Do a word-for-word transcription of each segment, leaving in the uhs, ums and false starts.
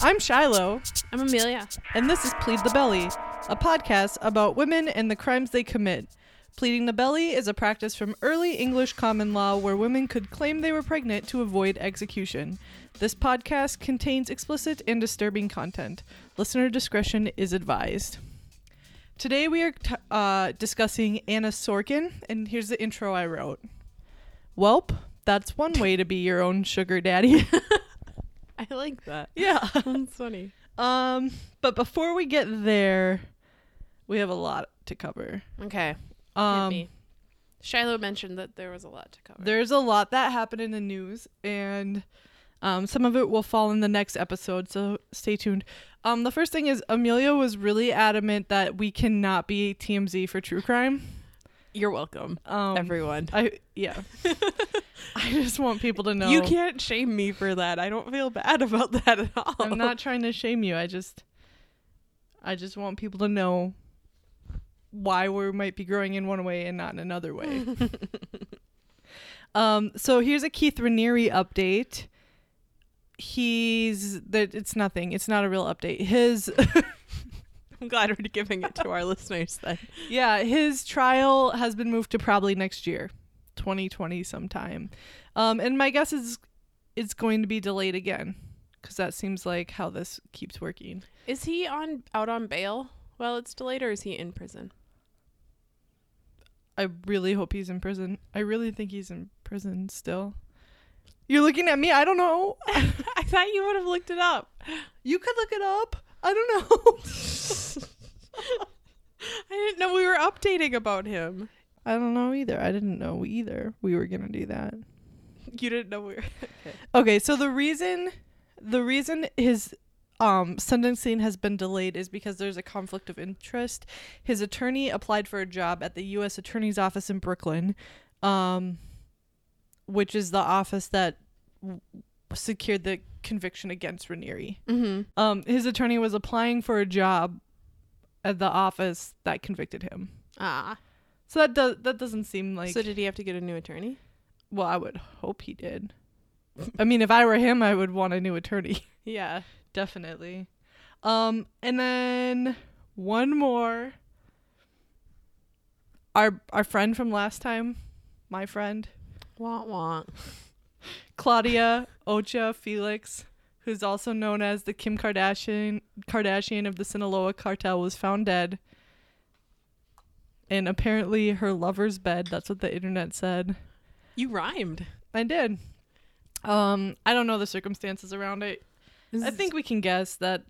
I'm Shiloh. I'm Amelia. And this is Plead the Belly, a podcast about women and the crimes they commit. Pleading the belly is a practice from early English common law where women could claim they were pregnant to avoid execution. This podcast contains explicit and disturbing content. Listener discretion is advised. Today we are t- uh, discussing Anna Sorokin, and here's the intro I wrote. Welp, that's one way to be your own sugar daddy. I like that. Yeah. That's funny. Um, but before we get there, we have a lot to cover. Okay. Um, Shiloh mentioned that there was a lot to cover. There's a lot that happened in the news, and um, some of it will fall in the next episode, so stay tuned. Um, the first thing is Amelia was really adamant that we cannot be T M Z for true crime. You're welcome, um, everyone. I yeah. I just want people to know. You can't shame me for that. I don't feel bad about that at all. I'm not trying to shame you. I just, I just want people to know why we might be growing in one way and not in another way. um so here's a Keith Raniere update. He's that it's nothing it's not a real update. His I'm glad we're giving it to our listeners then. Yeah, his trial has been moved to probably next year, twenty twenty sometime, um and my guess is it's going to be delayed again because that seems like how this keeps working. Is he on out on bail? Well, it's delayed, or is he in prison? I really hope he's in prison. I really think he's in prison still. You're looking at me. I don't know. I thought you would have looked it up. You could look it up. I don't know. I didn't know we were updating about him. I don't know either. I didn't know either we were going to do that. You didn't know we were. Okay. Okay, so the reason, the reason his um, sentencing has been delayed is because there's a conflict of interest. His attorney applied for a job at the U S Attorney's Office in Brooklyn. Um... which is the office that w- secured the conviction against Raniere. Mm-hmm. Um, his attorney was applying for a job at the office that convicted him. Ah. So that, do- that doesn't seem like... So did he have to get a new attorney? Well, I would hope he did. I mean, if I were him, I would want a new attorney. Yeah. Definitely. Um, and then one more. Our Our friend from last time, my friend... Wah, wah. Claudia Ochoa Félix, who's also known as the Kim Kardashian Kardashian of the Sinaloa cartel, was found dead in apparently her lover's bed. That's what the internet said. You rhymed. I did. Um, I don't know the circumstances around it. This I think we can guess that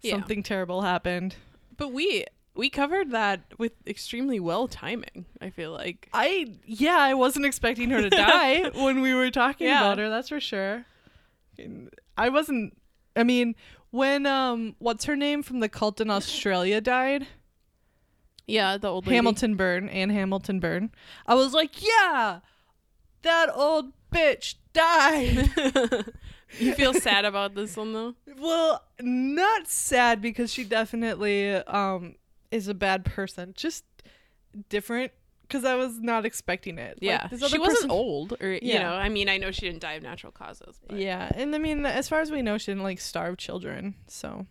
yeah. something terrible happened. But we... We covered that with extremely well timing, I feel like. I, yeah, I wasn't expecting her to die when we were talking yeah. about her, that's for sure. I wasn't, I mean, when, um, what's her name from the cult in Australia died? Yeah, the old lady. Hamilton Byrne, Anne Hamilton Byrne. I was like, yeah, that old bitch died. You feel sad about this one, though? Well, not sad because she definitely, um... is a bad person, just different, because I was not expecting it. Yeah, like, this other she wasn't person... old, or yeah. you know, I mean, I know she didn't die of natural causes. But. Yeah, and I mean, as far as we know, she didn't like starve children, so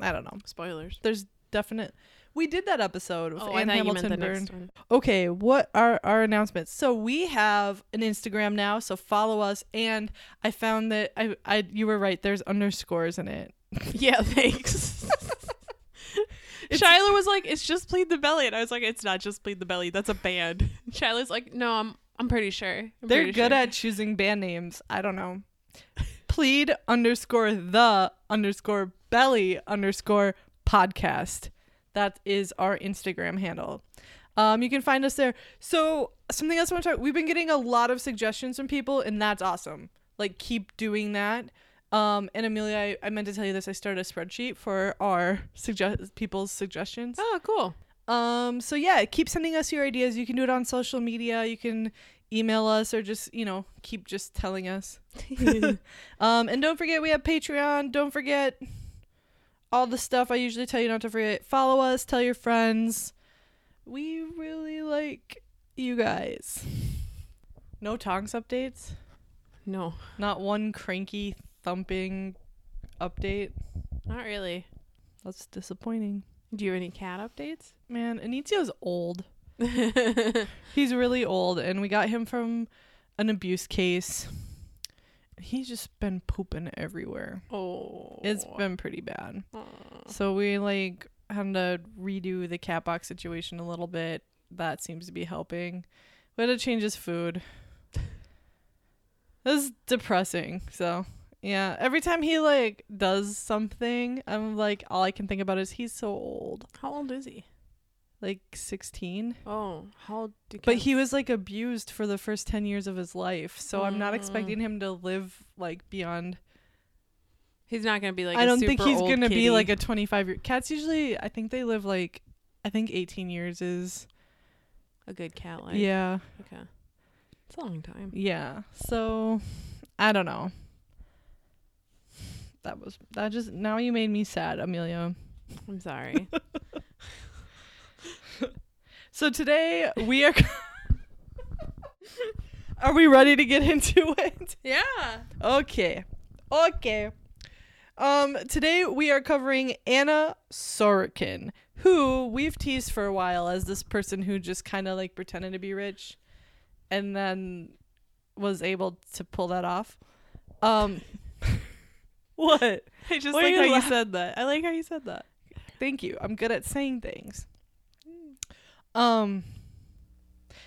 I don't know. Spoilers. There's definite. We did that episode with oh, Anne Hamilton Byrne. Okay, what are our announcements? So we have an Instagram now, so follow us. And I found that I, I, you were right. There's underscores in it. Yeah, thanks. It's, Shiloh was like, it's just Plead the Belly. And I was like, it's not just Plead the Belly. That's a band. Shiloh's like, no, I'm I'm pretty sure. I'm they're pretty good sure. at choosing band names. I don't know. Plead underscore the underscore belly underscore podcast. That is our Instagram handle. Um, you can find us there. So something else I want to talk about. We've been getting a lot of suggestions from people, and that's awesome. Like, keep doing that. Um, and Amelia, I, I meant to tell you this. I started a spreadsheet for our suggest people's suggestions. Oh, cool. Um, so yeah, keep sending us your ideas. You can do it on social media. You can email us or just, you know, keep just telling us. um, and don't forget, we have Patreon. Don't forget all the stuff I usually tell you not to forget. Follow us. Tell your friends. We really like you guys. No tongs updates. No. Not one cranky, thumping update? Not really. That's disappointing. Do you have any cat updates? Man, Inizio's old. He's really old, and we got him from an abuse case. He's just been pooping everywhere. Oh. It's been pretty bad. Oh. So we, like, had to redo the cat box situation a little bit. That seems to be helping. We had to change his food. That's depressing. So, yeah. Every time he, like, does something, I'm like, all I can think about is he's so old. How old is he? Like sixteen. Oh, how do but he was like abused for the first ten years of his life, so mm. I'm not expecting him to live like beyond. He's not gonna be like I a don't super think he's old gonna kitty. Be like a twenty-five year cats. Usually I think they live like I think eighteen years is a good cat life. Yeah, okay, it's a long time. Yeah, so I don't know. That was that just now you made me sad, Amelia. I'm sorry. So today we are are we ready to get into it? Yeah. Okay. Okay. Um today we are covering Anna Sorokin, who we've teased for a while as this person who just kind of like pretended to be rich and then was able to pull that off. Um What? I just what like how la- you said that. I like how you said that. Thank you. I'm good at saying things. Um,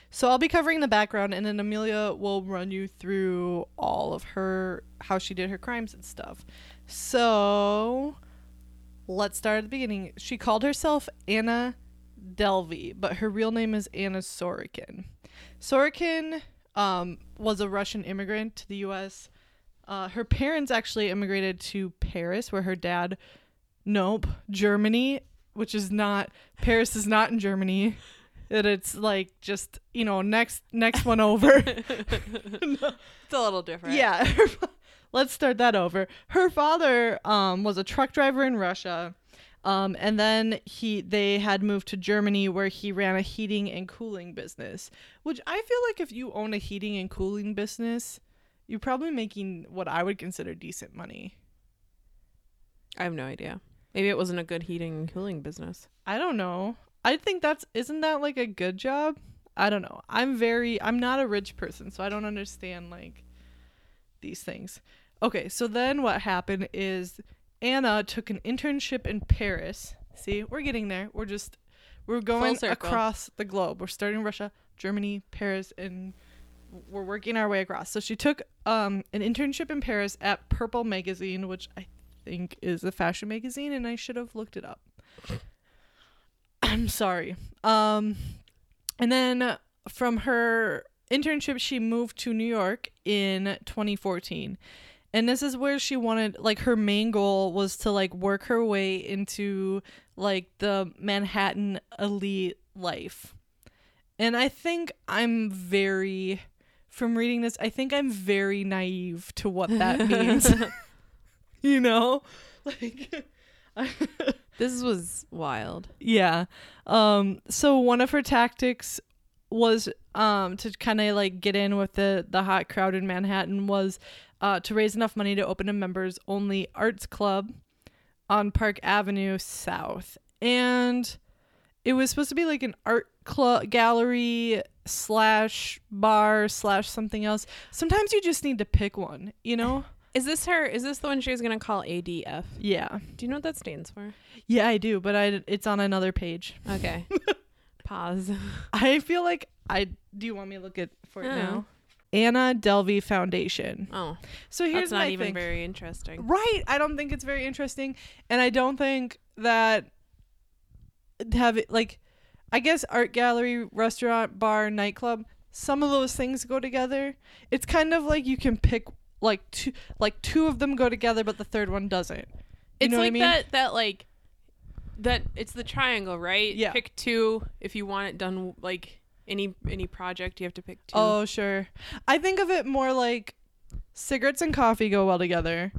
so I'll be covering the background, and then Amelia will run you through all of her, how she did her crimes and stuff. So let's start at the beginning. She called herself Anna Delvey, but her real name is Anna Sorokin. Sorokin, um, was a Russian immigrant to the U S. Uh, her parents actually immigrated to Paris, where her dad, nope, Germany, which is not, Paris is not in Germany. That it's like just, you know, next next one over. No. It's a little different. Yeah. Fa- Let's start that over. Her father um, was a truck driver in Russia. Um, and then he they had moved to Germany, where he ran a heating and cooling business. Which I feel like if you own a heating and cooling business, you're probably making what I would consider decent money. I have no idea. Maybe it wasn't a good heating and cooling business. I don't know. I think that's, isn't that like a good job? I don't know. I'm very, I'm not a rich person, so I don't understand like these things. Okay, so then what happened is Anna took an internship in Paris. See, we're getting there. We're just, we're going across the globe. We're starting Russia, Germany, Paris, and we're working our way across. So she took um, an internship in Paris at Purple Magazine, which I think is a fashion magazine, and I should have looked it up. I'm sorry. Um, and then from her internship, she moved to New York in twenty fourteen. And this is where she wanted, like, her main goal was to, like, work her way into, like, the Manhattan elite life. And I think I'm very, from reading this, I think I'm very naive to what that means. You know, like this was wild. Yeah. Um. So one of her tactics was um to kind of like get in with the the hot crowd in Manhattan was uh to raise enough money to open a members only arts club on Park Avenue South, and it was supposed to be like an art club gallery slash bar slash something else. Sometimes you just need to pick one, you know. Is this her? Is this the one she was going to call A D F? Yeah. Do you know what that stands for? Yeah, I do, but I, it's on another page. Okay. Pause. I feel like I... Do you want me to look at for it oh. now? Anna Delvey Foundation. Oh. So here's that's not my even thing. Very interesting. Right. I don't think it's very interesting. And I don't think that... have it, like, I guess art gallery, restaurant, bar, nightclub, some of those things go together. It's kind of like you can pick... Like two, like two of them go together, but the third one doesn't. You it's know like what I mean? that, that like, that it's the triangle, right? Yeah. Pick two if you want it done. Like any any project, you have to pick two. Oh sure, I think of it more like cigarettes and coffee go well together.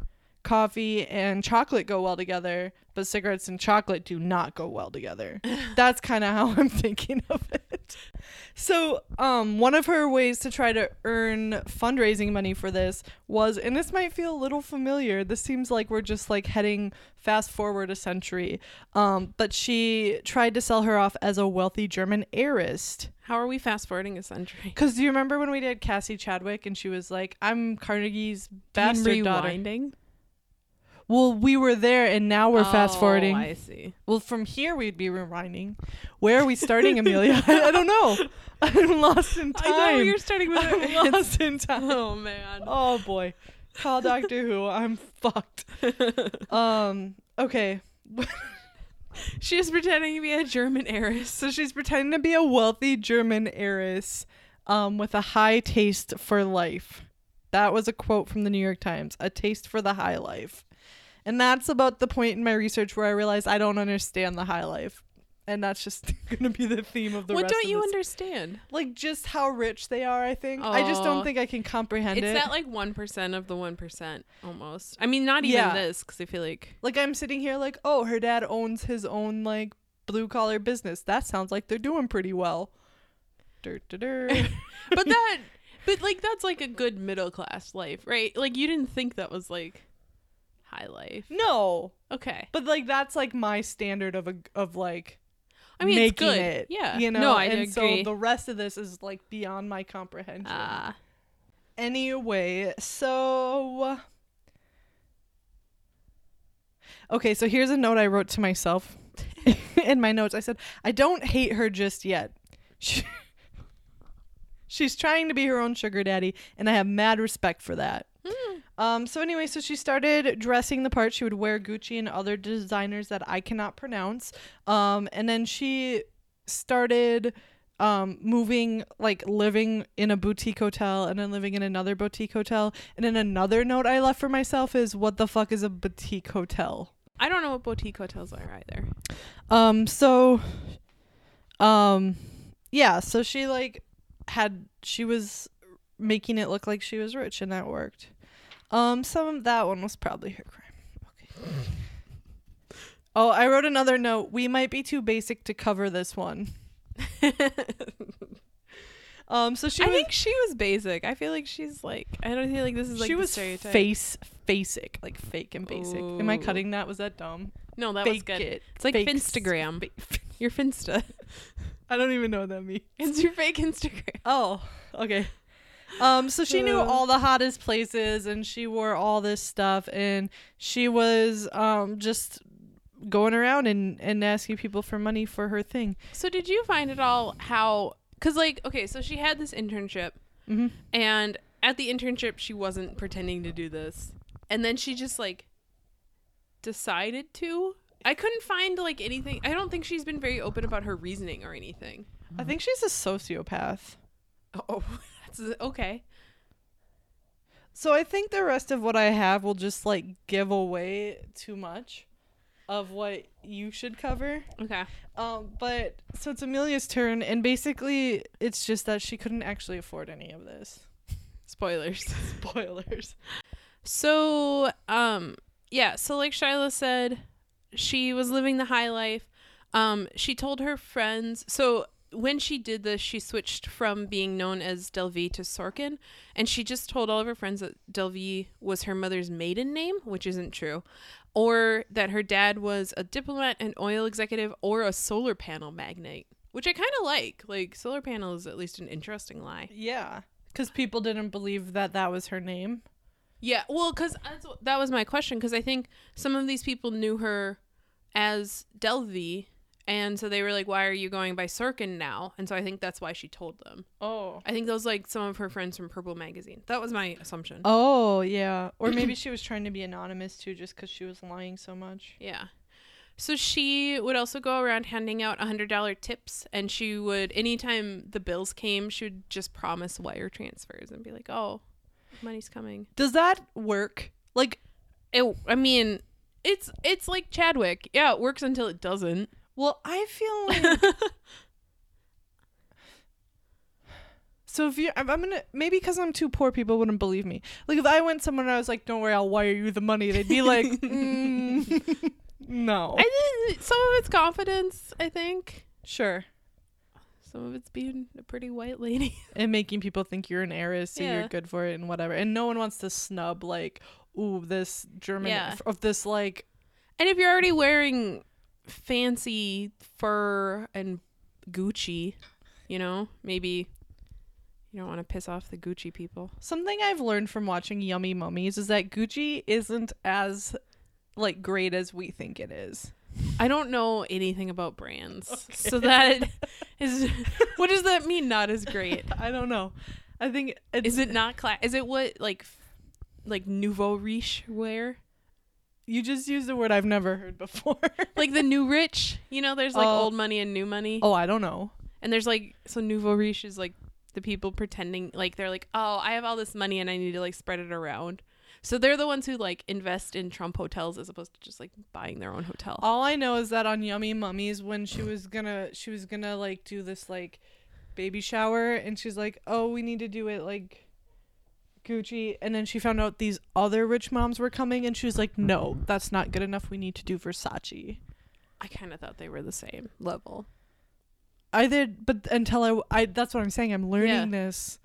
Coffee and chocolate go well together, but cigarettes and chocolate do not go well together. That's kind of how I'm thinking of it. Right. So um, one of her ways to try to earn fundraising money for this was, and this might feel a little familiar, this seems like we're just like heading fast forward a century, um, but she tried to sell her off as a wealthy German heiress. How are we fast forwarding a century? Because do you remember when we did Cassie Chadwick and she was like, I'm Carnegie's bastard daughter? Rewinding? Well, we were there and now we're oh, fast forwarding. I see. Well, from here we'd be rewinding. Where are we starting, Amelia? I, I don't know. I'm lost in time. I know you're starting with I'm it. lost in time. Oh, man. Oh, boy. Call Doctor Who. I'm fucked. Um. Okay. She's pretending to be a German heiress. So she's pretending to be a wealthy German heiress um, with a high taste for life. That was a quote from the New York Times. A taste for the high life. And that's about the point in my research where I realized I don't understand the high life. And that's just going to be the theme of the what rest of What don't you this. understand? Like, just how rich they are, I think. Aww. I just don't think I can comprehend it's it. It's that, like, one percent of the one percent, almost. I mean, not even yeah. this, because I feel like... Like, I'm sitting here like, oh, her dad owns his own, like, blue-collar business. That sounds like they're doing pretty well. Dur, dur, dur. But that... But, like, that's, like, a good middle-class life, right? Like, you didn't think that was, like... high life. No. Okay. But like that's like my standard of a of like I mean making it's good. It. Yeah. You know, no, I and agree. So the rest of this is like beyond my comprehension. Uh. Anyway, so okay, so here's a note I wrote to myself in my notes. I said, I don't hate her just yet. She- She's trying to be her own sugar daddy, and I have mad respect for that. Mm. Um, so anyway, so she started dressing the part. She would wear Gucci and other designers that I cannot pronounce. Um, and then she started um, moving, like living in a boutique hotel and then living in another boutique hotel. And then another note I left for myself is, what the fuck is a boutique hotel? I don't know what boutique hotels are either. Um, so, um, yeah, so she like had, she was... making it look like she was rich, and that worked. Um, some of that one was probably her crime. Okay. Oh, I wrote another note. We might be too basic to cover this one. um, so she. I was, think she was basic. I feel like she's like. I don't feel like this is like. She the was stereotype. face basic, like fake and basic. Ooh. Am I cutting that? Was that dumb? No, that fake was good. It. It's like Finstagram. Sp- your Finsta. I don't even know what that means. It's your fake Instagram. Oh, okay. Um, so she knew all the hottest places and she wore all this stuff and she was um, just going around and, and asking people for money for her thing. So did you find it all how, because like, okay, so she had this internship mm-hmm. and at the internship she wasn't pretending to do this. And then she just like decided to. I couldn't find like anything. I don't think she's been very open about her reasoning or anything. I think she's a sociopath. Oh, okay. So I think the rest of what I have will just like give away too much of what you should cover. Okay. Um, but so it's Amelia's turn, and basically it's just that she couldn't actually afford any of this. Spoilers. Spoilers. So um, yeah. So like Shyla said, she was living the high life. Um, she told her friends. So. When she did this, she switched from being known as Delvey to Sorkin, and she just told all of her friends that Delvey was her mother's maiden name, which isn't true, or that her dad was a diplomat, an oil executive, or a solar panel magnate, which I kind of like. Like, solar panel is at least an interesting lie. Yeah, because people didn't believe that that was her name. Yeah, well, because that was my question, because I think some of these people knew her as Delvey. And so they were like, why are you going by Sorkin now? And so I think that's why she told them. Oh. I think those like some of her friends from Purple Magazine. That was my assumption. Oh, yeah. Or maybe she was trying to be anonymous, too, just because she was lying so much. Yeah. So she would also go around handing out one hundred dollars tips. And she would, anytime the bills came, she would just promise wire transfers and be like, oh, money's coming. Does that work? Like, it, I mean, it's it's like Chadwick. Yeah, it works until it doesn't. Well, I feel like so if you I'm, I'm gonna maybe because I'm too poor, people wouldn't believe me. Like if I went somewhere and I was like, don't worry, I'll wire you the money, they'd be like mm, no. I think some of it's confidence, I think. Sure. Some of it's being a pretty white lady. And making people think you're an heiress, so yeah. you're good for it and whatever. And no one wants to snub, like, ooh, this German, yeah. of this, like... And if you're already wearing fancy fur and Gucci, you know, maybe... You don't want to piss off the Gucci people. Something I've learned from watching Yummy Mummies is that Gucci isn't as, like, great as we think it is. I don't know anything about brands. Okay. So that is... What does that mean, not as great? I don't know. I think... It's, is it not... Cla- is it what, like, like nouveau riche wear? You just used a word I've never heard before. Like the new rich? You know, there's, like, oh. old money and new money. Oh, I don't know. And there's, like... So nouveau riche is, like... The people pretending, like, they're like, oh, I have all this money and I need to, like, spread it around. So they're the ones who, like, invest in Trump hotels as opposed to just, like, buying their own hotel. All I know is that on Yummy Mummies, when she was gonna, she was gonna, like, do this, like, baby shower, and she's like, oh, we need to do it, like, Gucci. And then she found out these other rich moms were coming, and she was like, no, that's not good enough. We need to do Versace. I kind of thought they were the same level. I did, but until I, I, that's what I'm saying. I'm learning yeah. this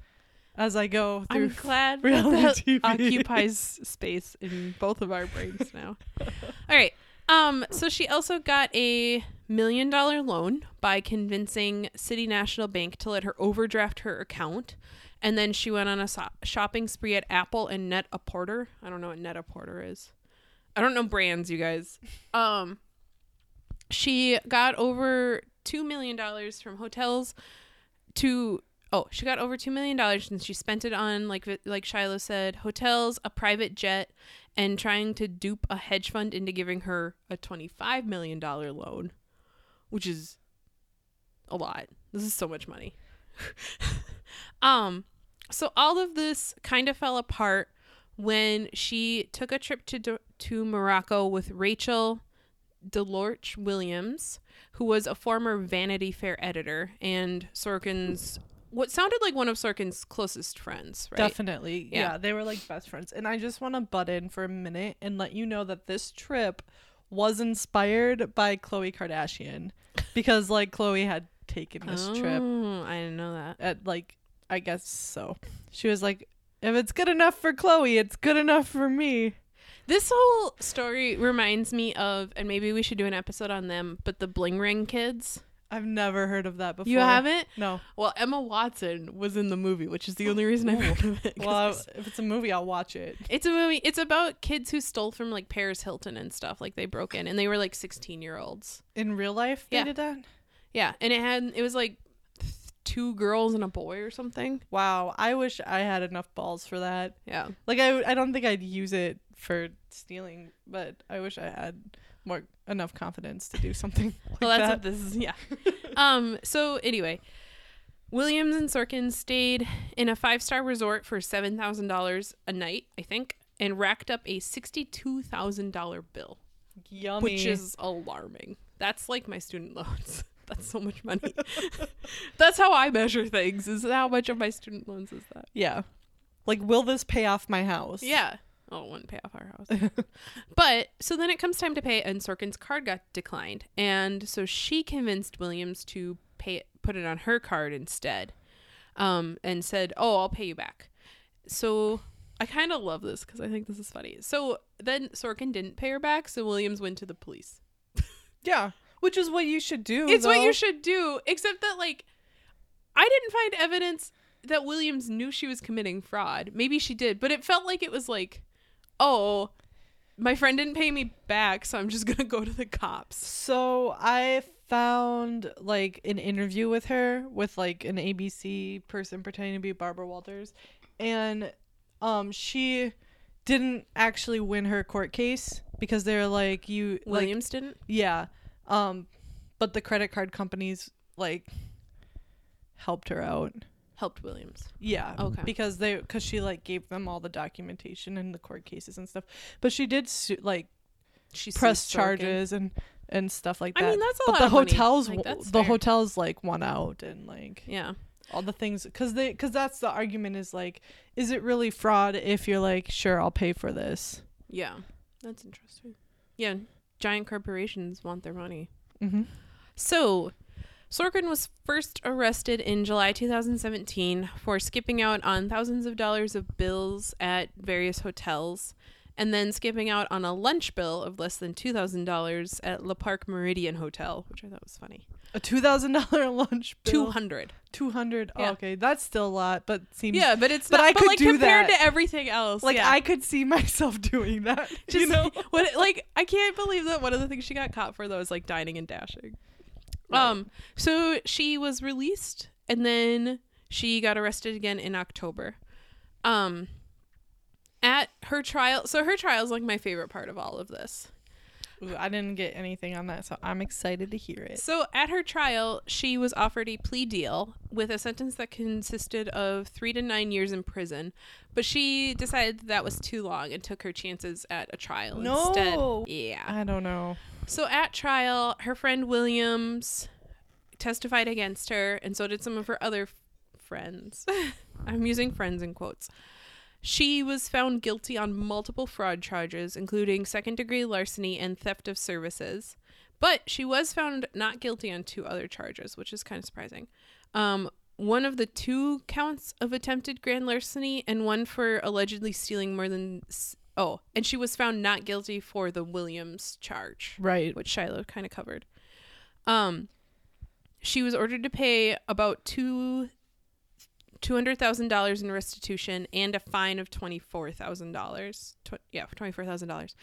as I go through. I'm glad reality that T V occupies space in both of our brains now. All right. Um. So she also got a million dollar loan by convincing City National Bank to let her overdraft her account. And then she went on a so- shopping spree at Apple and Net-A-Porter. I don't know what Net-A-Porter is. I don't know brands, you guys. Um. She got over... Two million dollars from hotels to oh she got over two million dollars and she spent it on like like Shiloh said hotels, a private jet, and trying to dupe a hedge fund into giving her a twenty-five million dollar loan, which is a lot. This is so much money. Um so all of this kind of fell apart when she took a trip to to Morocco with Rachel DeLoache Williams, who was a former Vanity Fair editor and Sorkin's what sounded like one of Sorkin's closest friends, right? Definitely. Yeah. yeah, they were like best friends. And I just want to butt in for a minute and let you know that this trip was inspired by Khloe Kardashian because like Khloe had taken this oh, trip. I didn't know that. At like I guess so. She was like, if it's good enough for Khloe, it's good enough for me. This whole story reminds me of, and maybe we should do an episode on them, but the Bling Ring kids. I've never heard of that before. You haven't? No. Well, Emma Watson was in the movie, which is the only reason I've heard of it. Well, it's, if it's a movie, I'll watch it. It's a movie. It's about kids who stole from, like, Paris Hilton and stuff. Like, they broke in, and they were, like, sixteen-year-olds. In real life they yeah. did that? Yeah. And it had, it was, like, two girls and a boy or something. Wow. I wish I had enough balls for that. Yeah. Like, I, I don't think I'd use it for stealing, but I wish I had more enough confidence to do something like well that's that. What this is yeah um so anyway, Williams and Sorkin stayed in a five-star resort for seven thousand dollars a night, I think, and racked up a sixty-two thousand dollar bill. Yummy. Which is alarming. That's like my student loans. That's so much money. That's how I measure things, is how much of my student loans is that. Yeah, like, will this pay off my house? Yeah. Oh, it wouldn't pay off our house. But so then it comes time to pay, and Sorkin's card got declined. And so she convinced Williams to pay it, put it on her card instead, um, and said, oh, I'll pay you back. So I kind of love this because I think this is funny. So then Sorkin didn't pay her back, so Williams went to the police. Yeah, which is what you should do. It's though. What you should do, except that, like, I didn't find evidence that Williams knew she was committing fraud. Maybe she did, but it felt like it was like, oh, my friend didn't pay me back, so I'm just going to go to the cops. So I found, like, an interview with her with, like, an A B C person pretending to be Barbara Walters. And um, she didn't actually win her court case because they're like, you... Williams like, didn't? Yeah. Um, but the credit card companies, like, helped her out. Helped Williams. Yeah. Okay. Because they, because she like gave them all the documentation and the court cases and stuff. But she did su- like she press charges and, and stuff like that. I mean, that's a but lot of money. But the hotels, like, that's the fair. Hotels like won out and like yeah, all the things because they because that's the argument is like, is it really fraud if you're like, sure, I'll pay for this? Yeah, that's interesting. Yeah, giant corporations want their money. Mm-hmm. So Sorkin was first arrested in July two thousand seventeen for skipping out on thousands of dollars of bills at various hotels, and then skipping out on a lunch bill of less than two thousand dollars at Le Parc Meridian Hotel, which I thought was funny. A two thousand dollars lunch bill? two hundred dollars. two hundred dollars. Yeah. Oh, okay, that's still a lot, but seems... Yeah, but it's but not... I but, could like, do compared that. To everything else. Like, yeah. I could see myself doing that, Just, you know? What, like, I can't believe that one of the things she got caught for, though, is, like, dining and dashing. Right. Um. So she was released, and then she got arrested again in October. Um... At her trial, so her trial is like my favorite part of all of this. Ooh, I didn't get anything on that, so I'm excited to hear it. So at her trial, she was offered a plea deal with a sentence that consisted of three to nine years in prison, but she decided that, that was too long and took her chances at a trial no. instead. Yeah. I don't know. So at trial, her friend Williams testified against her, and so did some of her other f- friends. I'm using friends in quotes. She was found guilty on multiple fraud charges, including second-degree larceny and theft of services. But she was found not guilty on two other charges, which is kind of surprising. Um, one of the two counts of attempted grand larceny and one for allegedly stealing more than... Oh, and she was found not guilty for the Williams charge. Right. Which Shiloh kind of covered. Um, she was ordered to pay about two... two hundred thousand dollars in restitution and a fine of twenty-four thousand dollars. Tw- yeah, twenty-four thousand dollars.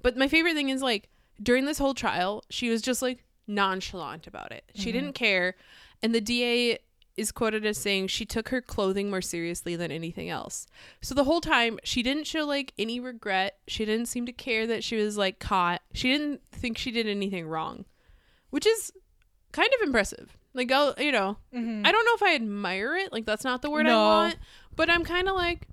But my favorite thing is, like, during this whole trial, she was just, like, nonchalant about it. Mm-hmm. She didn't care. And the D A is quoted as saying she took her clothing more seriously than anything else. So the whole time, she didn't show, like, any regret. She didn't seem to care that she was, like, caught. She didn't think she did anything wrong, which is kind of impressive. Like, I'll, you know, mm-hmm. I don't know if I admire it. Like, that's not the word no. I want. But I'm kind of like,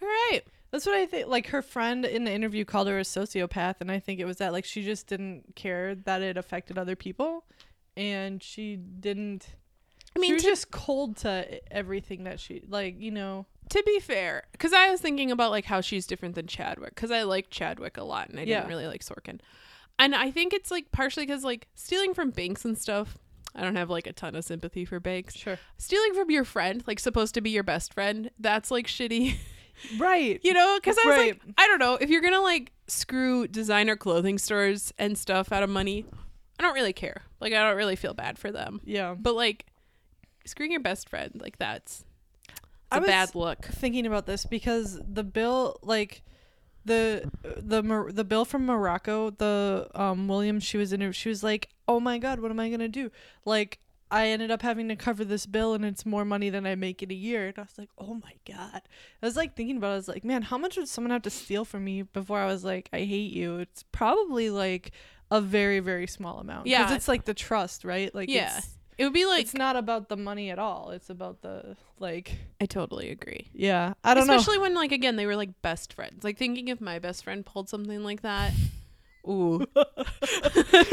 all right. That's what I think. Like, her friend in the interview called her a sociopath. And I think it was that, like, she just didn't care that it affected other people. And she didn't. I mean, she was to, just cold to everything that she, like, you know. To be fair. Because I was thinking about, like, how she's different than Chadwick. Because I like Chadwick a lot. And I yeah. didn't really like Sorkin. And I think it's, like, partially because, like, stealing from banks and stuff. I don't have, like, a ton of sympathy for banks. Sure. Stealing from your friend, like, supposed to be your best friend, that's, like, shitty. Right. You know? Because I was right. like, I don't know. If you're going to, like, screw designer clothing stores and stuff out of money, I don't really care. Like, I don't really feel bad for them. Yeah. But, like, screwing your best friend, like, that's, that's I a was bad look. Thinking about this because the bill, like... The the the bill from Morocco, the um Williams, she was in. She was like, "Oh my God, what am I gonna do? Like, I ended up having to cover this bill, and it's more money than I make in a year." And I was like, "Oh my God!" I was like thinking about it. I was like, "Man, how much would someone have to steal from me before I was like, I hate you?" It's probably like a very very small amount. Yeah, because it's like the trust, right? Like, yeah, it's, it would be like it's not about the money at all. It's about the like. I totally agree. Yeah. I don't Especially know. Especially when, like, again, they were, like, best friends. Like, thinking if my best friend pulled something like that. Ooh.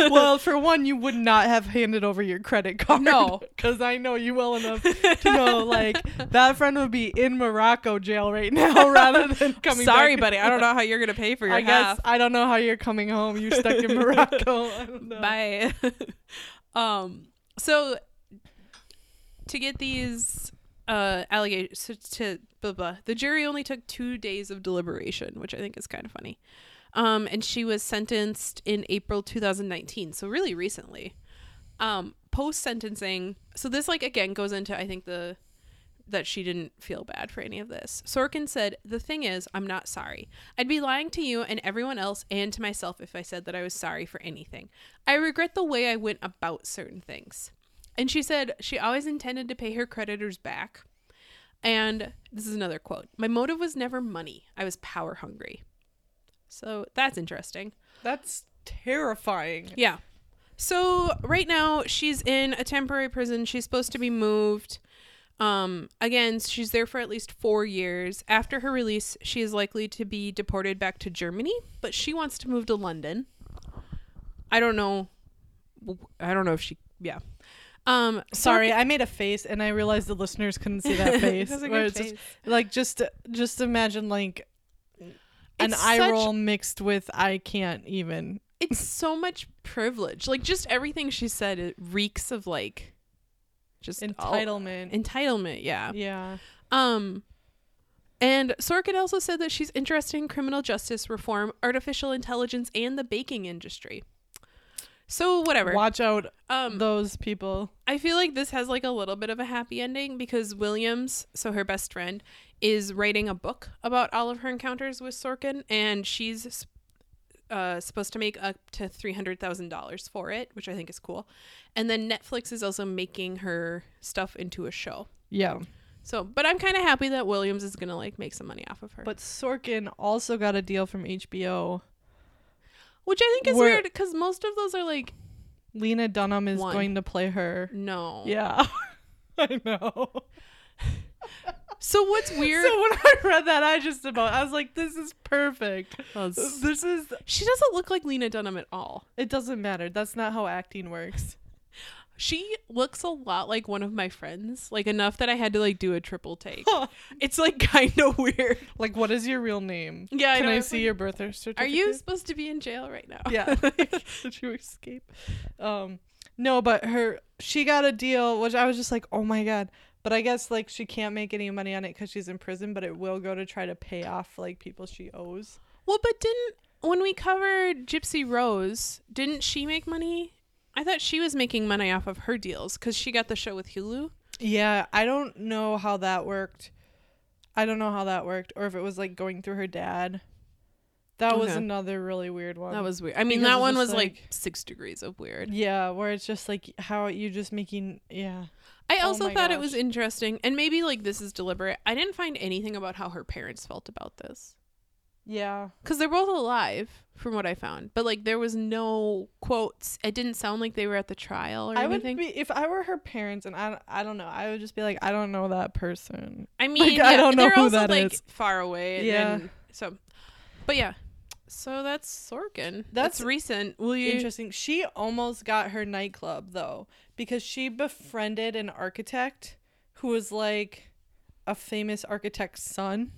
Well, for one, you would not have handed over your credit card. No. Because I know you well enough to know, like, that friend would be in Morocco jail right now rather than coming Sorry, back. buddy. I don't know how you're going to pay for your I half. guess I don't know how you're coming home. You're stuck in Morocco. I don't know. Bye. um. So, to get these... Uh, allegations to, to blah, blah. The jury only took two days of deliberation, which I think is kind of funny. Um, and she was sentenced in April two thousand nineteen, so really recently. Um, post sentencing, so this like again goes into I think the that she didn't feel bad for any of this. Sorkin said, "The thing is, I'm not sorry. I'd be lying to you and everyone else and to myself if I said that I was sorry for anything. I regret the way I went about certain things." And she said she always intended to pay her creditors back. And this is another quote. "My motive was never money. I was power hungry." So that's interesting. That's terrifying. Yeah. So right now she's in a temporary prison. She's supposed to be moved. Um, again, she's there for at least four years. After her release, she is likely to be deported back to Germany. But she wants to move to London. I don't know. I don't know if she... Yeah. Um, sorry, I made a face and I realized the listeners couldn't see that face. That's a good face. Just, like just, just imagine like it's an eye such, roll mixed with I can't even. It's so much privilege. Like just everything she said, it reeks of like just entitlement. All, entitlement, yeah. Yeah. Um, and Sorkin also said that she's interested in criminal justice reform, artificial intelligence, and the baking industry. So whatever. Watch out, um, those people. I feel like this has like a little bit of a happy ending because Williams, so her best friend, is writing a book about all of her encounters with Sorkin, and she's uh, supposed to make up to three hundred thousand dollars for it, which I think is cool. And then Netflix is also making her stuff into a show. Yeah. So, but I'm kind of happy that Williams is going to like make some money off of her. But Sorkin also got a deal from H B O. Which I think is We're, weird because most of those are like... Lena Dunham is one. Going to play her. No. Yeah. I know. So what's weird... So when I read that, I just about... I was like, this is perfect. That's, this is... She doesn't look like Lena Dunham at all. It doesn't matter. That's not how acting works. She looks a lot like one of my friends. Like enough that I had to like do a triple take. Huh. It's like kind of weird. Like, what is your real name? Yeah. Can I, I see like, your birth certificate? Are you supposed to be in jail right now? Yeah. Did you escape? Um, no, but her, she got a deal, which I was just like, oh my God. But I guess like she can't make any money on it because she's in prison, but it will go to try to pay off like people she owes. Well, but didn't, when we covered Gypsy Rose, didn't she make money? I thought she was making money off of her deals because she got the show with Hulu. Yeah, I don't know how that worked. I don't know how that worked or if it was like going through her dad. That okay. was another really weird one. That was weird. I mean, because that one was like, like six degrees of weird. Yeah, where it's just like how you just making. Yeah. I also oh thought gosh. It was interesting, and maybe like this is deliberate. I didn't find anything about how her parents felt about this. Yeah. Because they're both alive, from what I found. But, like, there was no quotes. It didn't sound like they were at the trial or I anything. I would be, if I were her parents, and I, I don't know, I would just be like, I don't know that person. I mean, like, yeah, I don't know who also, that like, is. They're also, like, far away. And yeah. Then, so, but, yeah. So, that's Sorkin. That's, that's recent. Will you- Interesting. She almost got her nightclub, though, because she befriended an architect who was, like, a famous architect's son.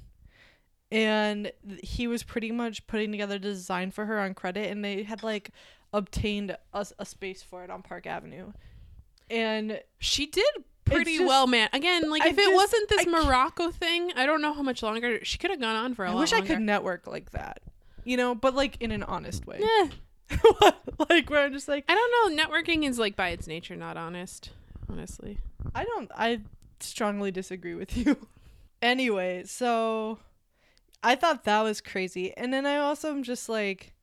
And he was pretty much putting together a design for her on credit, and they had like obtained a, a space for it on Park Avenue. And she did pretty just, well, man. Again, like I if just, it wasn't this I Morocco thing, I don't know how much longer she could have gone on for. A I lot wish longer. I could network like that, you know, but like in an honest way. Yeah. Like where I'm just like, I don't know. Networking is like by its nature not honest. Honestly, I don't. I strongly disagree with you. Anyway, so. I thought that was crazy. And then I also am just like,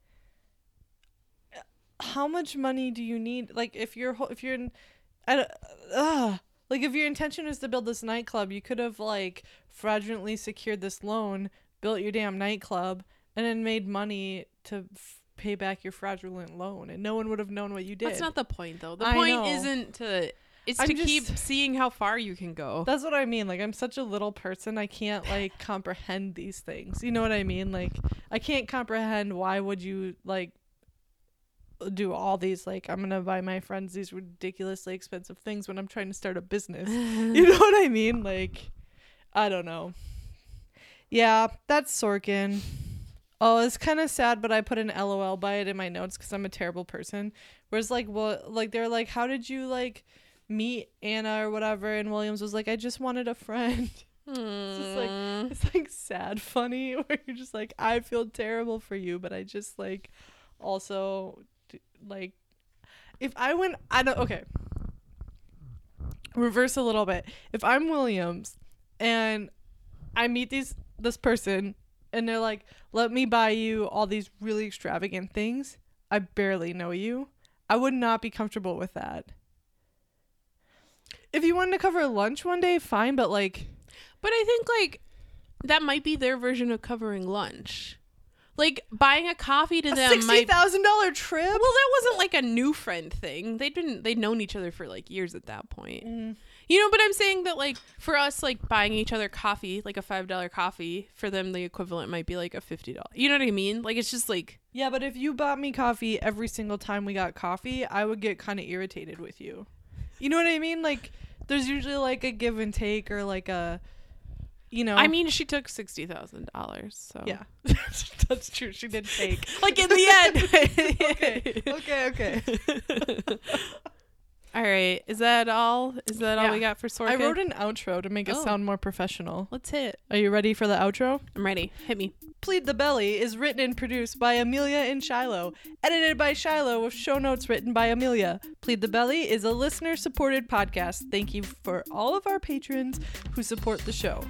how much money do you need? Like, if you're, if you're, in, I don't, uh, like, if your intention is to build this nightclub, you could have, like, fraudulently secured this loan, built your damn nightclub, and then made money to f- pay back your fraudulent loan. And no one would have known what you did. That's not the point, though. The I point know. Isn't to... It's I'm to just, keep seeing how far you can go. That's what I mean. Like, I'm such a little person. I can't, like, comprehend these things. You know what I mean? Like, I can't comprehend why would you, like, do all these, like, I'm going to buy my friends these ridiculously expensive things when I'm trying to start a business. You know what I mean? Like, I don't know. Yeah, that's Sorkin. Oh, it's kind of sad, but I put an L O L by it in my notes because I'm a terrible person. Whereas, like, well, like, they're like, how did you, like... meet Anna or whatever, and Williams was like, I just wanted a friend. It's just like, it's like sad funny where you're just like, I feel terrible for you, but I just like also like if I went I don't okay reverse a little bit. If I'm Williams and I meet these this person and they're like, let me buy you all these really extravagant things, I barely know you, I would not be comfortable with that. If you wanted to cover lunch one day, fine, but like... But I think, like, that might be their version of covering lunch. Like, buying a coffee to a them sixty thousand dollars might... trip? Well, that wasn't, like, a new friend thing. They didn't... They'd known each other for, like, years at that point. Mm. You know, but I'm saying that, like, for us, like, buying each other coffee, like a five dollar coffee, for them, the equivalent might be, like, a fifty dollars. You know what I mean? Like, it's just, like... Yeah, but if you bought me coffee every single time we got coffee, I would get kind of irritated with you. You know what I mean? Like... There's usually, like, a give and take or, like, a, you know. I mean, she took sixty thousand dollars, so. Yeah. That's true. She did take. Like, in the end. Okay. Okay, okay. All right. Is that all? Is that yeah. all we got for Sorkin? I wrote an outro to make oh. it sound more professional. Let's hit. Are you ready for the outro? I'm ready. Hit me. Plead the Belly is written and produced by Amelia and Shiloh. Edited by Shiloh with show notes written by Amelia. Plead the Belly is a listener-supported podcast. Thank you for all of our patrons who support the show.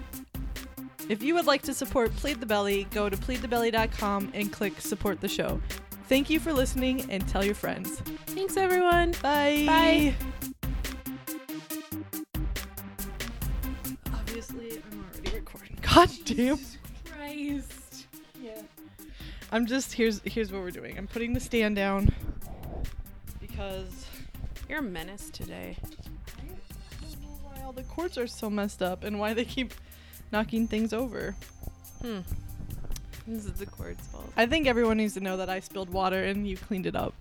If you would like to support Plead the Belly, go to plead the belly dot com and click Support the Show. Thank you for listening and tell your friends. Thanks, everyone. Bye. Bye. Obviously, I'm already recording. God damn. Jesus Christ. Yeah. I'm just, here's here's what we're doing. I'm putting the stand down because... You're a menace today. I don't know why all the cords are so messed up and why they keep knocking things over. Hmm. This is the cord's fault. I think everyone needs to know that I spilled water and you cleaned it up.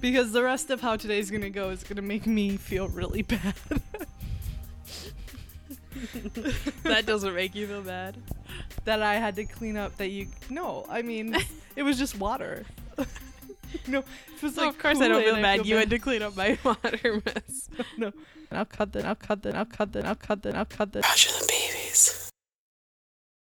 Because the rest of how today's going to go is going to make me feel really bad. That doesn't make you feel bad? That I had to clean up that you... No, I mean, it was just water. No, it was no, like, of course I don't feel bad. Feel you bad. Had to clean up my water mess. No. And I'll cut that, I'll cut that, I'll cut that, I'll cut that, I'll cut that.